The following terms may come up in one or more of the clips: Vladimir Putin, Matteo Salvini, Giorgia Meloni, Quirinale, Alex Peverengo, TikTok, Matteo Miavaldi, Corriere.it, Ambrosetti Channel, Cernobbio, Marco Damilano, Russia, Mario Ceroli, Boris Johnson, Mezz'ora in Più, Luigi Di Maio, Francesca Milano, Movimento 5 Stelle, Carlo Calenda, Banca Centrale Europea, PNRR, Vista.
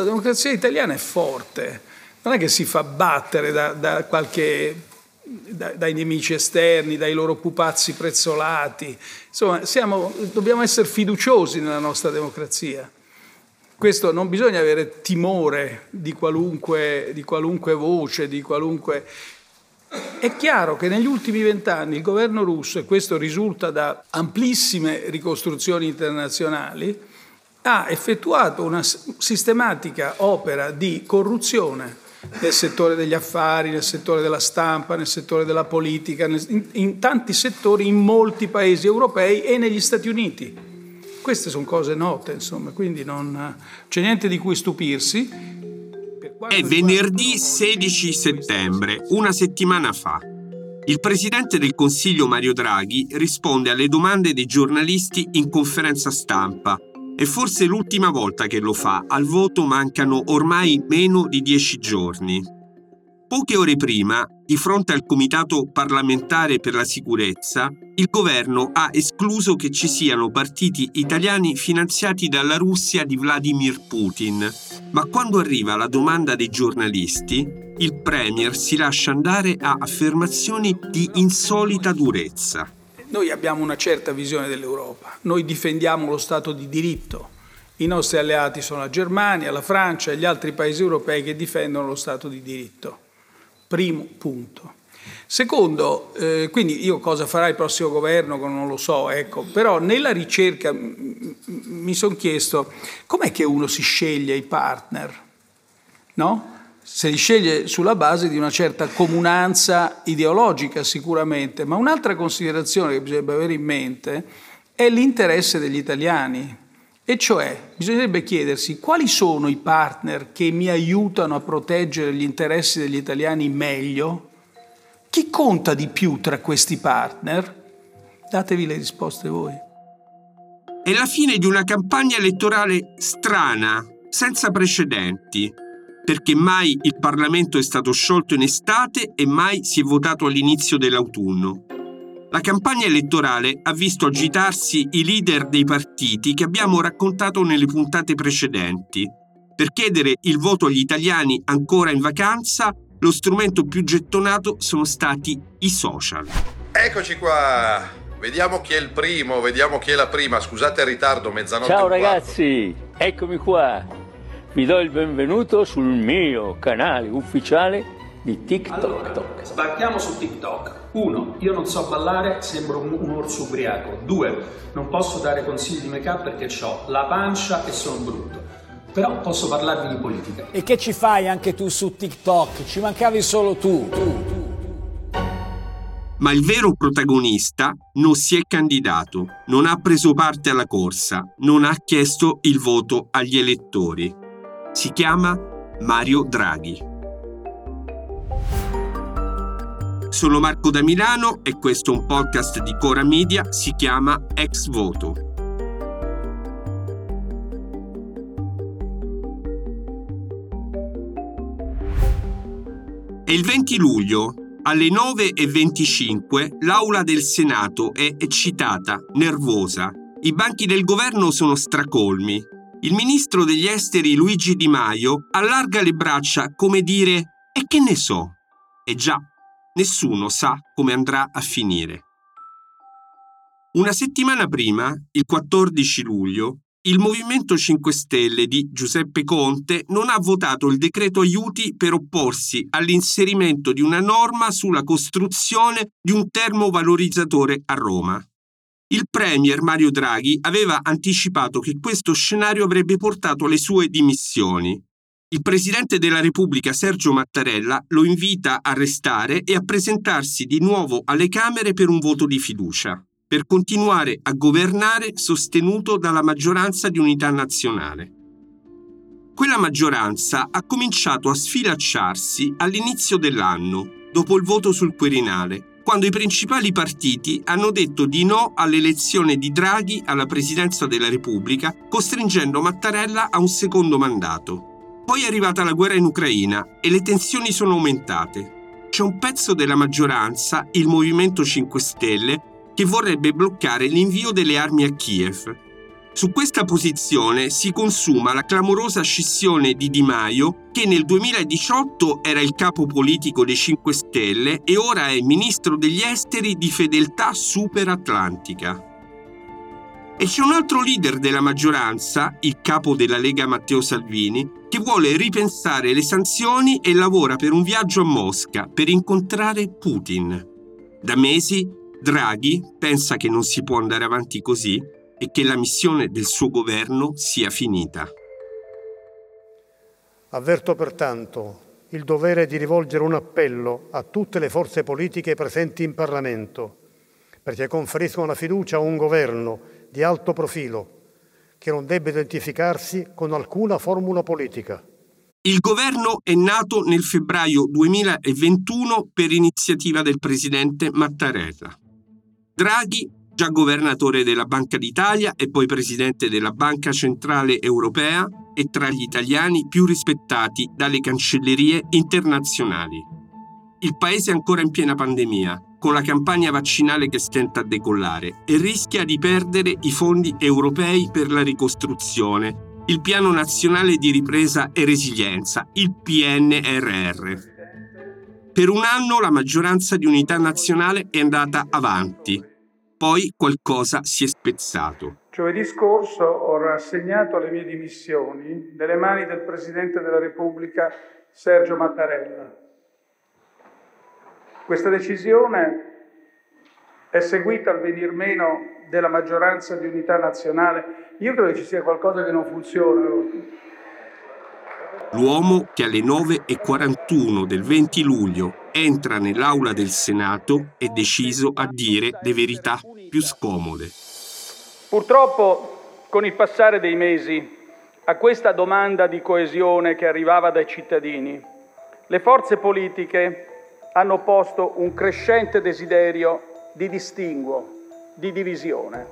la democrazia italiana è forte, non è che si fa battere dai nemici esterni, dai loro pupazzi prezzolati. Insomma, dobbiamo essere fiduciosi nella nostra democrazia. Questo, non bisogna avere timore di qualunque voce, di qualunque... È chiaro che negli ultimi 20 anni il governo russo, e questo risulta da amplissime ricostruzioni internazionali, ha effettuato una sistematica opera di corruzione nel settore degli affari, nel settore della stampa, nel settore della politica, in tanti settori, in molti paesi europei e negli Stati Uniti. Queste sono cose note, insomma, quindi non c'è niente di cui stupirsi. È venerdì 16 settembre, una settimana fa. Il presidente del Consiglio Mario Draghi risponde alle domande dei giornalisti in conferenza stampa. È forse l'ultima volta che lo fa, al voto mancano ormai meno di 10 giorni. Poche ore prima, di fronte al Comitato parlamentare per la sicurezza, il governo ha escluso che ci siano partiti italiani finanziati dalla Russia di Vladimir Putin. Ma quando arriva la domanda dei giornalisti, il premier si lascia andare a affermazioni di insolita durezza. Noi abbiamo una certa visione dell'Europa, noi difendiamo lo Stato di diritto, i nostri alleati sono la Germania, la Francia e gli altri paesi europei che difendono lo Stato di diritto. Primo punto. Secondo, quindi io cosa farà il prossimo governo non lo so, ecco, però nella ricerca mi sono chiesto com'è che uno si sceglie i partner, no? Se li sceglie sulla base di una certa comunanza ideologica sicuramente, ma un'altra considerazione che bisognerebbe avere in mente è l'interesse degli italiani, e cioè bisognerebbe chiedersi quali sono i partner che mi aiutano a proteggere gli interessi degli italiani meglio. Chi conta di più tra questi partner? Datevi le risposte voi. È la fine di una campagna elettorale strana, senza precedenti, perché mai il Parlamento è stato sciolto in estate e mai si è votato all'inizio dell'autunno. La campagna elettorale ha visto agitarsi i leader dei partiti che abbiamo raccontato nelle puntate precedenti, per chiedere il voto agli italiani ancora in vacanza. Lo strumento più gettonato sono stati i social. Eccoci qua, vediamo chi è il primo, vediamo chi è la prima. Scusate il ritardo, mezzanotte. Ciao ragazzi, eccomi qua. Vi do il benvenuto sul mio canale ufficiale di TikTok. Allora, partiamo su TikTok. 1. Io non so ballare, sembro un orso ubriaco. 2. Non posso dare consigli di make-up perché ho la pancia e sono brutto. Però posso parlarvi di politica. E che ci fai anche tu su TikTok? Ci mancavi solo tu. Ma il vero protagonista non si è candidato, non ha preso parte alla corsa, non ha chiesto il voto agli elettori. Si chiama Mario Draghi. Sono Marco Damilano e questo è un podcast di Cora Media, si chiama Ex Voto. È il 20 luglio, alle 9:25, l'aula del Senato è eccitata, nervosa. I banchi del governo sono stracolmi. Il ministro degli esteri Luigi Di Maio allarga le braccia come dire «E che ne so?» E già, nessuno sa come andrà a finire. Una settimana prima, il 14 luglio, il Movimento 5 Stelle di Giuseppe Conte non ha votato il decreto aiuti per opporsi all'inserimento di una norma sulla costruzione di un termovalorizzatore a Roma. Il premier Mario Draghi aveva anticipato che questo scenario avrebbe portato alle sue dimissioni. Il presidente della Repubblica Sergio Mattarella lo invita a restare e a presentarsi di nuovo alle Camere per un voto di fiducia, per continuare a governare sostenuto dalla maggioranza di unità nazionale. Quella maggioranza ha cominciato a sfilacciarsi all'inizio dell'anno, dopo il voto sul Quirinale, quando i principali partiti hanno detto di no all'elezione di Draghi alla presidenza della Repubblica, costringendo Mattarella a un secondo mandato. Poi è arrivata la guerra in Ucraina e le tensioni sono aumentate. C'è un pezzo della maggioranza, il Movimento 5 Stelle, che vorrebbe bloccare l'invio delle armi a Kiev. Su questa posizione si consuma la clamorosa scissione di Di Maio, che nel 2018 era il capo politico dei 5 Stelle e ora è ministro degli esteri di fedeltà superatlantica. E c'è un altro leader della maggioranza, il capo della Lega Matteo Salvini, che vuole ripensare le sanzioni e lavora per un viaggio a Mosca per incontrare Putin. Da mesi Draghi pensa che non si può andare avanti così e che la missione del suo governo sia finita. Avverto pertanto il dovere di rivolgere un appello a tutte le forze politiche presenti in Parlamento perché conferiscono la fiducia a un governo di alto profilo, che non debba identificarsi con alcuna formula politica. Il governo è nato nel febbraio 2021 per iniziativa del presidente Mattarella. Draghi, già governatore della Banca d'Italia e poi presidente della Banca Centrale Europea, è tra gli italiani più rispettati dalle cancellerie internazionali. Il paese è ancora in piena pandemia, con la campagna vaccinale che stenta a decollare e rischia di perdere i fondi europei per la ricostruzione, il Piano Nazionale di Ripresa e Resilienza, il PNRR. Per un anno la maggioranza di unità nazionale è andata avanti, poi qualcosa si è spezzato. Giovedì scorso ho rassegnato le mie dimissioni nelle mani del Presidente della Repubblica Sergio Mattarella. Questa decisione è seguita al venir meno della maggioranza di unità nazionale. Io credo che ci sia qualcosa che non funziona. L'uomo che alle 9:41 del 20 luglio entra nell'aula del Senato è deciso a dire le verità più scomode. Purtroppo, con il passare dei mesi, a questa domanda di coesione che arrivava dai cittadini, le forze politiche hanno posto un crescente desiderio di distinguo, di divisione.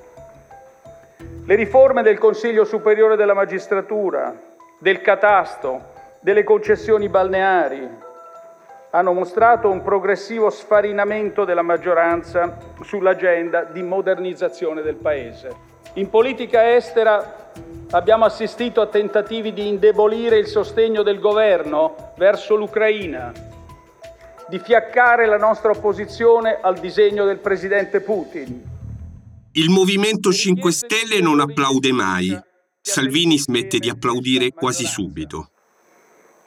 Le riforme del Consiglio Superiore della Magistratura, del Catasto, delle concessioni balneari hanno mostrato un progressivo sfarinamento della maggioranza sull'agenda di modernizzazione del Paese. In politica estera abbiamo assistito a tentativi di indebolire il sostegno del governo verso l'Ucraina, di fiaccare la nostra opposizione al disegno del presidente Putin. Il Movimento 5 Stelle non applaude mai. Salvini smette di applaudire quasi subito.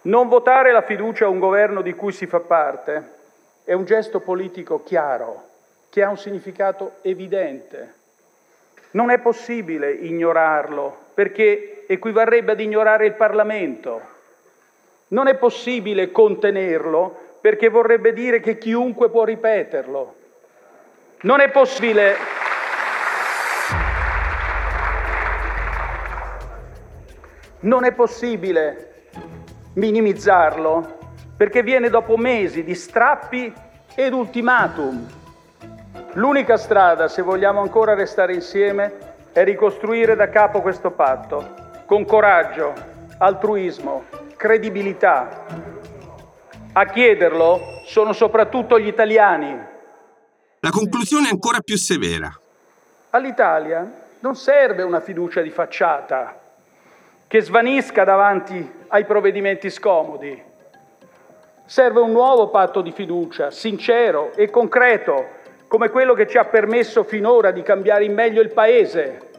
Non votare la fiducia a un governo di cui si fa parte è un gesto politico chiaro, che ha un significato evidente. Non è possibile ignorarlo, perché equivarrebbe ad ignorare il Parlamento. Non è possibile contenerlo, perché vorrebbe dire che chiunque può ripeterlo. Non è possibile. Non è possibile minimizzarlo, perché viene dopo mesi di strappi ed ultimatum. L'unica strada, se vogliamo ancora restare insieme, è ricostruire da capo questo patto, con coraggio, altruismo, credibilità. A chiederlo sono soprattutto gli italiani. La conclusione è ancora più severa. All'Italia non serve una fiducia di facciata che svanisca davanti ai provvedimenti scomodi. Serve un nuovo patto di fiducia, sincero e concreto, come quello che ci ha permesso finora di cambiare in meglio il Paese.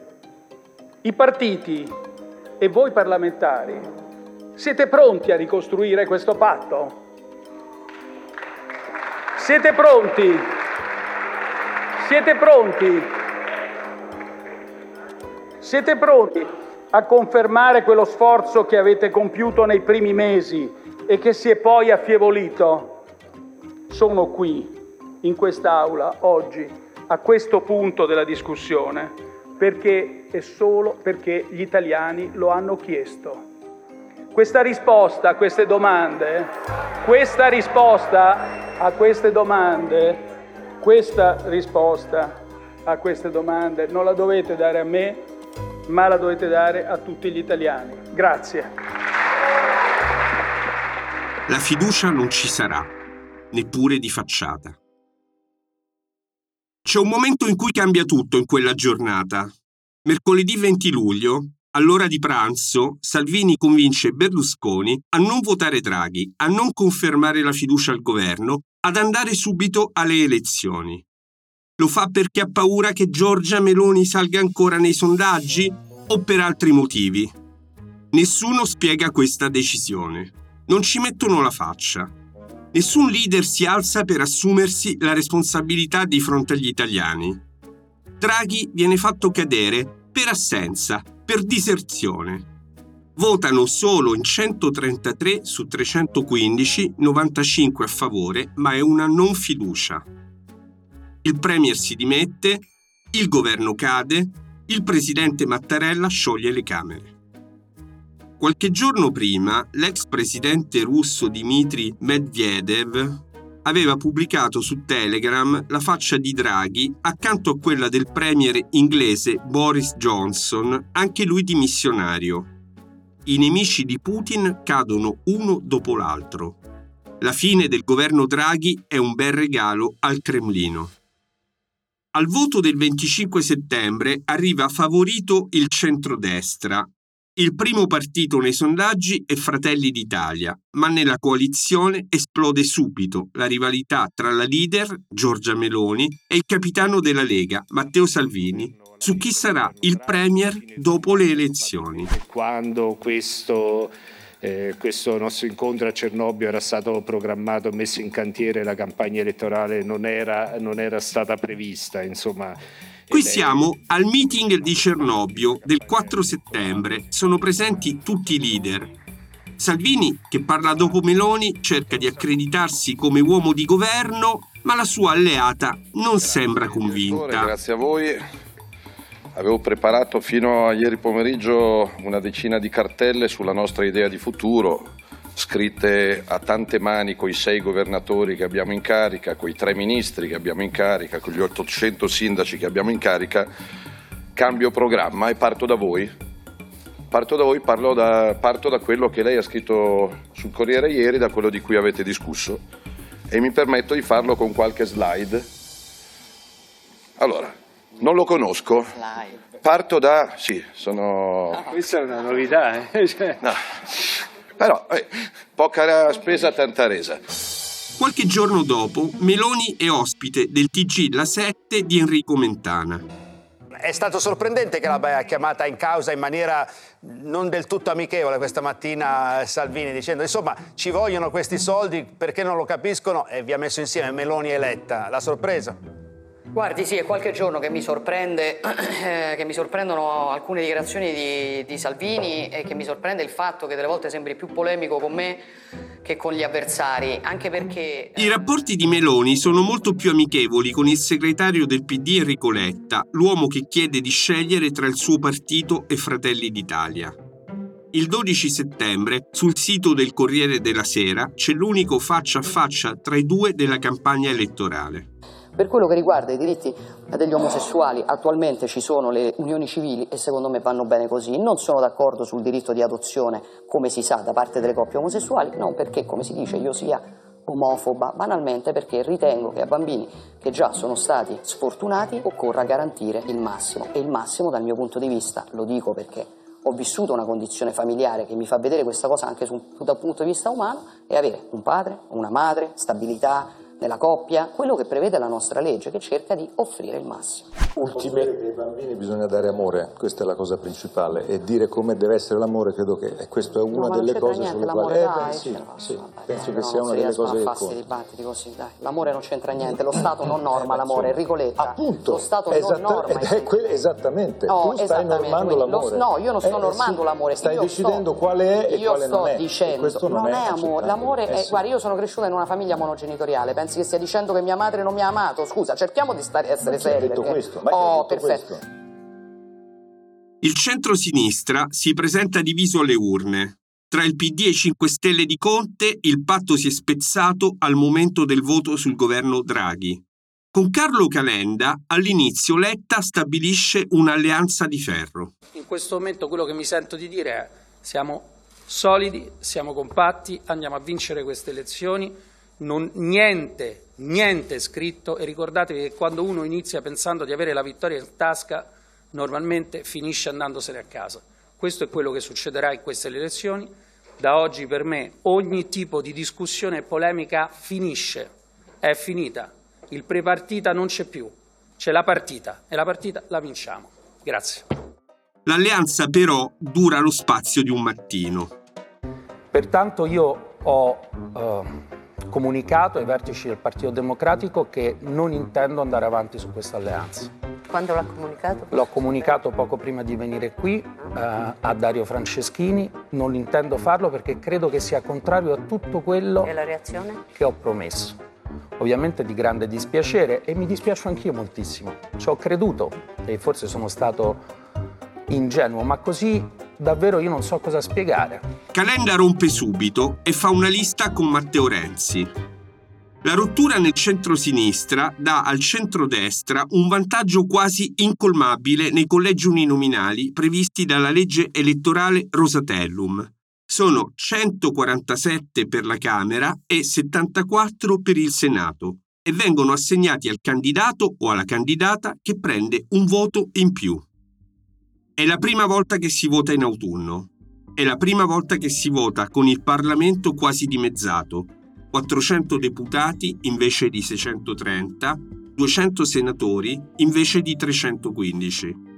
I partiti e voi parlamentari siete pronti a ricostruire questo patto? Siete pronti? Siete pronti? Siete pronti a confermare quello sforzo che avete compiuto nei primi mesi e che si è poi affievolito? Sono qui, in quest'aula, oggi, a questo punto della discussione, perché e solo perché gli italiani lo hanno chiesto. Questa risposta a queste domande, non la dovete dare a me, ma la dovete dare a tutti gli italiani. Grazie. La fiducia non ci sarà, neppure di facciata. C'è un momento in cui cambia tutto in quella giornata. Mercoledì 20 luglio, all'ora di pranzo, Salvini convince Berlusconi a non votare Draghi, a non confermare la fiducia al governo, ad andare subito alle elezioni. Lo fa perché ha paura che Giorgia Meloni salga ancora nei sondaggi o per altri motivi? Nessuno spiega questa decisione. Non ci mettono la faccia. Nessun leader si alza per assumersi la responsabilità di fronte agli italiani. Draghi viene fatto cadere per assenza, per diserzione. Votano solo in 133 su 315, 95 a favore, ma è una non fiducia. Il premier si dimette, il governo cade, il presidente Mattarella scioglie le Camere. Qualche giorno prima, l'ex presidente russo Dmitri Medvedev aveva pubblicato su Telegram la faccia di Draghi accanto a quella del premier inglese Boris Johnson, anche lui dimissionario. I nemici di Putin cadono uno dopo l'altro. La fine del governo Draghi è un bel regalo al Cremlino. Al voto del 25 settembre arriva favorito il centrodestra. Il primo partito nei sondaggi è Fratelli d'Italia, ma nella coalizione esplode subito la rivalità tra la leader, Giorgia Meloni, e il capitano della Lega, Matteo Salvini, su chi sarà il premier dopo le elezioni. Quando questo nostro incontro a Cernobbio era stato programmato, messo in cantiere, la campagna elettorale non era stata prevista, insomma. Qui siamo al meeting di Cernobbio del 4 settembre. Sono presenti tutti i leader. Salvini, che parla dopo Meloni, cerca di accreditarsi come uomo di governo, ma la sua alleata non sembra convinta. Grazie a voi. Avevo preparato fino a ieri pomeriggio una decina di cartelle sulla nostra idea di futuro, scritte a tante mani coi 6 governatori che abbiamo in carica, coi 3 ministri che abbiamo in carica, con gli 800 sindaci che abbiamo in carica. Cambio programma e parto da voi. Parto da quello che lei ha scritto sul Corriere ieri, da quello di cui avete discusso, e mi permetto di farlo con qualche slide. Allora, non lo conosco. Parto da... Sì, sono... No, questa è una novità, eh? No. Però, poca spesa, tanta resa. Qualche giorno dopo, Meloni è ospite del TG La7 di Enrico Mentana. È stato sorprendente che l'abbia chiamata in causa in maniera non del tutto amichevole questa mattina Salvini, dicendo insomma ci vogliono questi soldi, perché non lo capiscono, e vi ha messo insieme Meloni e Letta. La sorpresa? Guardi, sì, è qualche giorno che mi sorprendono alcune dichiarazioni di Salvini, e che mi sorprende il fatto che delle volte sembri più polemico con me che con gli avversari, anche perché... I rapporti di Meloni sono molto più amichevoli con il segretario del PD Enrico Letta, l'uomo che chiede di scegliere tra il suo partito e Fratelli d'Italia. Il 12 settembre, sul sito del Corriere della Sera, c'è l'unico faccia a faccia tra i due della campagna elettorale. Per quello che riguarda i diritti degli omosessuali, attualmente ci sono le unioni civili e secondo me vanno bene così. Non sono d'accordo sul diritto di adozione, come si sa, da parte delle coppie omosessuali, non perché, come si dice, io sia omofoba, banalmente perché ritengo che a bambini che già sono stati sfortunati occorra garantire il massimo. E il massimo dal mio punto di vista, lo dico perché ho vissuto una condizione familiare che mi fa vedere questa cosa anche dal punto di vista umano, è avere un padre, una madre, stabilità nella coppia, quello che prevede la nostra legge, che cerca di offrire il massimo. Che ai bambini bisogna dare amore, questa è la cosa principale, e dire come deve essere l'amore, credo che questa è una delle cose sulle quali... penso che sia una delle cose che conta. Dibattiti così, dai. L'amore non c'entra niente, lo Stato non norma l'amore, Enrico Letta. Appunto, lo Stato non norma. Esattamente, tu stai normando l'amore. No, io non sto normando l'amore. Stai decidendo quale è e quale non è. Io sto dicendo, non è amore, l'amore è... Guarda, io sono cresciuta in una famiglia monogenitoriale, penso che stia dicendo che mia madre non mi ha amato. Scusa, cerchiamo di essere seri. Perfetto. Il centro-sinistra si presenta diviso alle urne. Tra il PD e i 5 Stelle di Conte il patto si è spezzato al momento del voto sul governo Draghi. Con Carlo Calenda all'inizio Letta stabilisce un'alleanza di ferro. In questo momento quello che mi sento di dire è: siamo solidi, siamo compatti, andiamo a vincere queste elezioni. Niente è scritto, e ricordatevi che quando uno inizia pensando di avere la vittoria in tasca normalmente finisce andandosene a casa. Questo è quello che succederà in queste elezioni. Da oggi per me ogni tipo di discussione e polemica finisce, è finita. Il prepartita non c'è più, c'è la partita e la partita la vinciamo. Grazie. L'alleanza però dura lo spazio di un mattino. Pertanto io ho comunicato ai vertici del Partito Democratico che non intendo andare avanti su questa alleanza. Quando l'ha comunicato? L'ho comunicato poco prima di venire qui a Dario Franceschini. Non intendo farlo perché credo che sia contrario a tutto quello che ho promesso. Ovviamente di grande dispiacere, e mi dispiace anch'io moltissimo. Ci ho creduto e forse sono stato ingenuo, ma così davvero io non so cosa spiegare. Calenda rompe subito e fa una lista con Matteo Renzi. La rottura nel centro-sinistra dà al centrodestra un vantaggio quasi incolmabile nei collegi uninominali previsti dalla legge elettorale Rosatellum. Sono 147 per la Camera e 74 per il Senato e vengono assegnati al candidato o alla candidata che prende un voto in più. È la prima volta che si vota in autunno. È la prima volta che si vota con il Parlamento quasi dimezzato. 400 deputati invece di 630, 200 senatori invece di 315.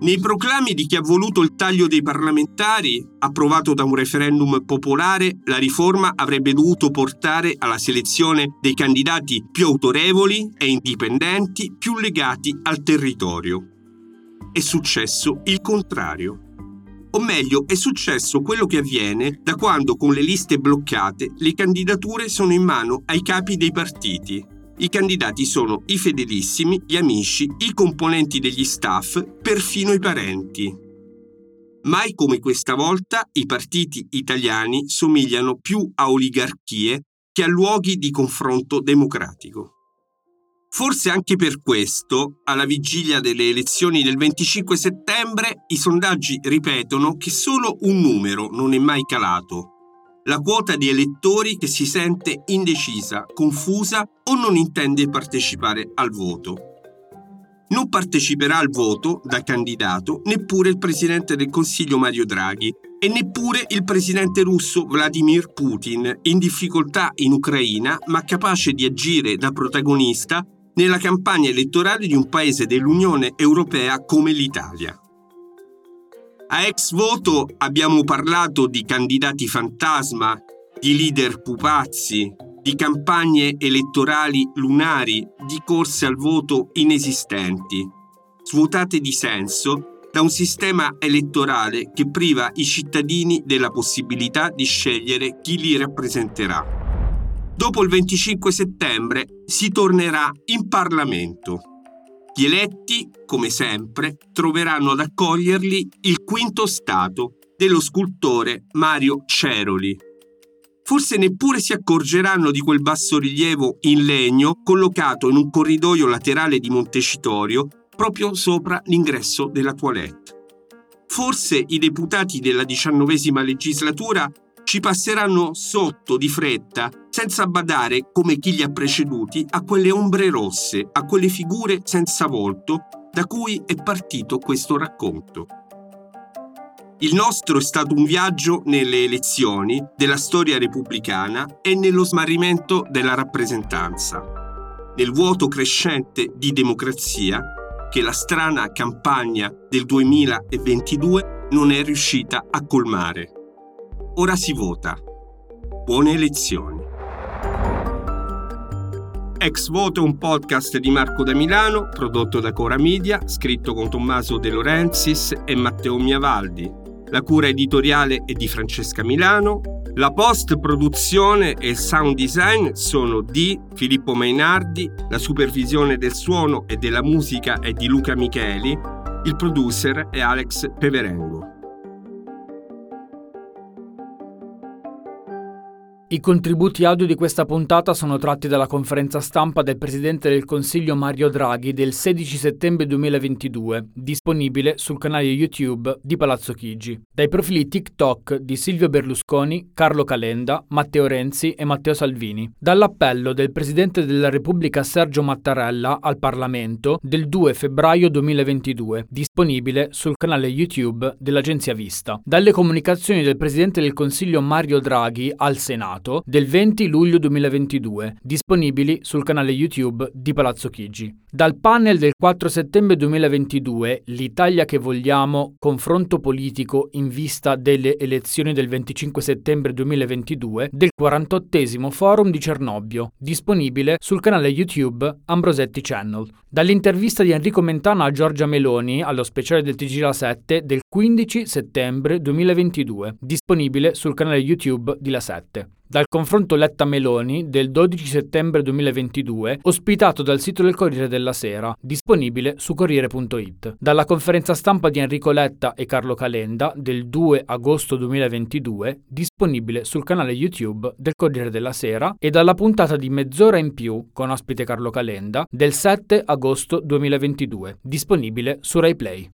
Nei proclami di chi ha voluto il taglio dei parlamentari, approvato da un referendum popolare, la riforma avrebbe dovuto portare alla selezione dei candidati più autorevoli e indipendenti, più legati al territorio. È successo il contrario. O meglio, è successo quello che avviene da quando con le liste bloccate le candidature sono in mano ai capi dei partiti. I candidati sono i fedelissimi, gli amici, i componenti degli staff, perfino i parenti. Mai come questa volta i partiti italiani somigliano più a oligarchie che a luoghi di confronto democratico. Forse anche per questo, alla vigilia delle elezioni del 25 settembre, i sondaggi ripetono che solo un numero non è mai calato: la quota di elettori che si sente indecisa, confusa o non intende partecipare al voto. Non parteciperà al voto, da candidato, neppure il presidente del Consiglio Mario Draghi e neppure il presidente russo Vladimir Putin, in difficoltà in Ucraina ma capace di agire da protagonista nella campagna elettorale di un paese dell'Unione Europea come l'Italia. A Ex Voto abbiamo parlato di candidati fantasma, di leader pupazzi, di campagne elettorali lunari, di corse al voto inesistenti, svuotate di senso da un sistema elettorale che priva i cittadini della possibilità di scegliere chi li rappresenterà. Dopo il 25 settembre si tornerà in Parlamento. Gli eletti, come sempre, troveranno ad accoglierli il quinto stato dello scultore Mario Ceroli. Forse neppure si accorgeranno di quel bassorilievo in legno collocato in un corridoio laterale di Montecitorio, proprio sopra l'ingresso della toilette. Forse i deputati della 19ª legislatura ci passeranno sotto di fretta, senza badare, come chi li ha preceduti, a quelle ombre rosse, a quelle figure senza volto da cui è partito questo racconto. Il nostro è stato un viaggio nelle elezioni, della storia repubblicana e nello smarrimento della rappresentanza, nel vuoto crescente di democrazia che la strana campagna del 2022 non è riuscita a colmare. Ora si vota. Buone elezioni. Ex Voto è un podcast di Marco Damilano, prodotto da Cora Media, scritto con Tommaso De Lorenzis e Matteo Miavaldi. La cura editoriale è di Francesca Milano. La post-produzione e il sound design sono di Filippo Mainardi. La supervisione del suono e della musica è di Luca Micheli. Il producer è Alex Peverengo. I contributi audio di questa puntata sono tratti dalla conferenza stampa del Presidente del Consiglio Mario Draghi del 16 settembre 2022, disponibile sul canale YouTube di Palazzo Chigi, dai profili TikTok di Silvio Berlusconi, Carlo Calenda, Matteo Renzi e Matteo Salvini, dall'appello del Presidente della Repubblica Sergio Mattarella al Parlamento del 2 febbraio 2022, disponibile sul canale YouTube dell'agenzia Vista, dalle comunicazioni del Presidente del Consiglio Mario Draghi al Senato del 20 luglio 2022, disponibili sul canale YouTube di Palazzo Chigi. Dal panel del 4 settembre 2022, l'Italia che vogliamo, confronto politico in vista delle elezioni del 25 settembre 2022 del 48° Forum di Cernobbio, disponibile sul canale YouTube Ambrosetti Channel. Dall'intervista di Enrico Mentana a Giorgia Meloni allo speciale del TG La7 del 15 settembre 2022, disponibile sul canale YouTube di La7. Dal confronto Letta-Meloni del 12 settembre 2022, ospitato dal sito del Corriere della Sera, disponibile su Corriere.it. Dalla conferenza stampa di Enrico Letta e Carlo Calenda del 2 agosto 2022, disponibile sul canale YouTube del Corriere della Sera, e dalla puntata di Mezz'ora in più, con ospite Carlo Calenda, del 7 agosto 2022, disponibile su RaiPlay.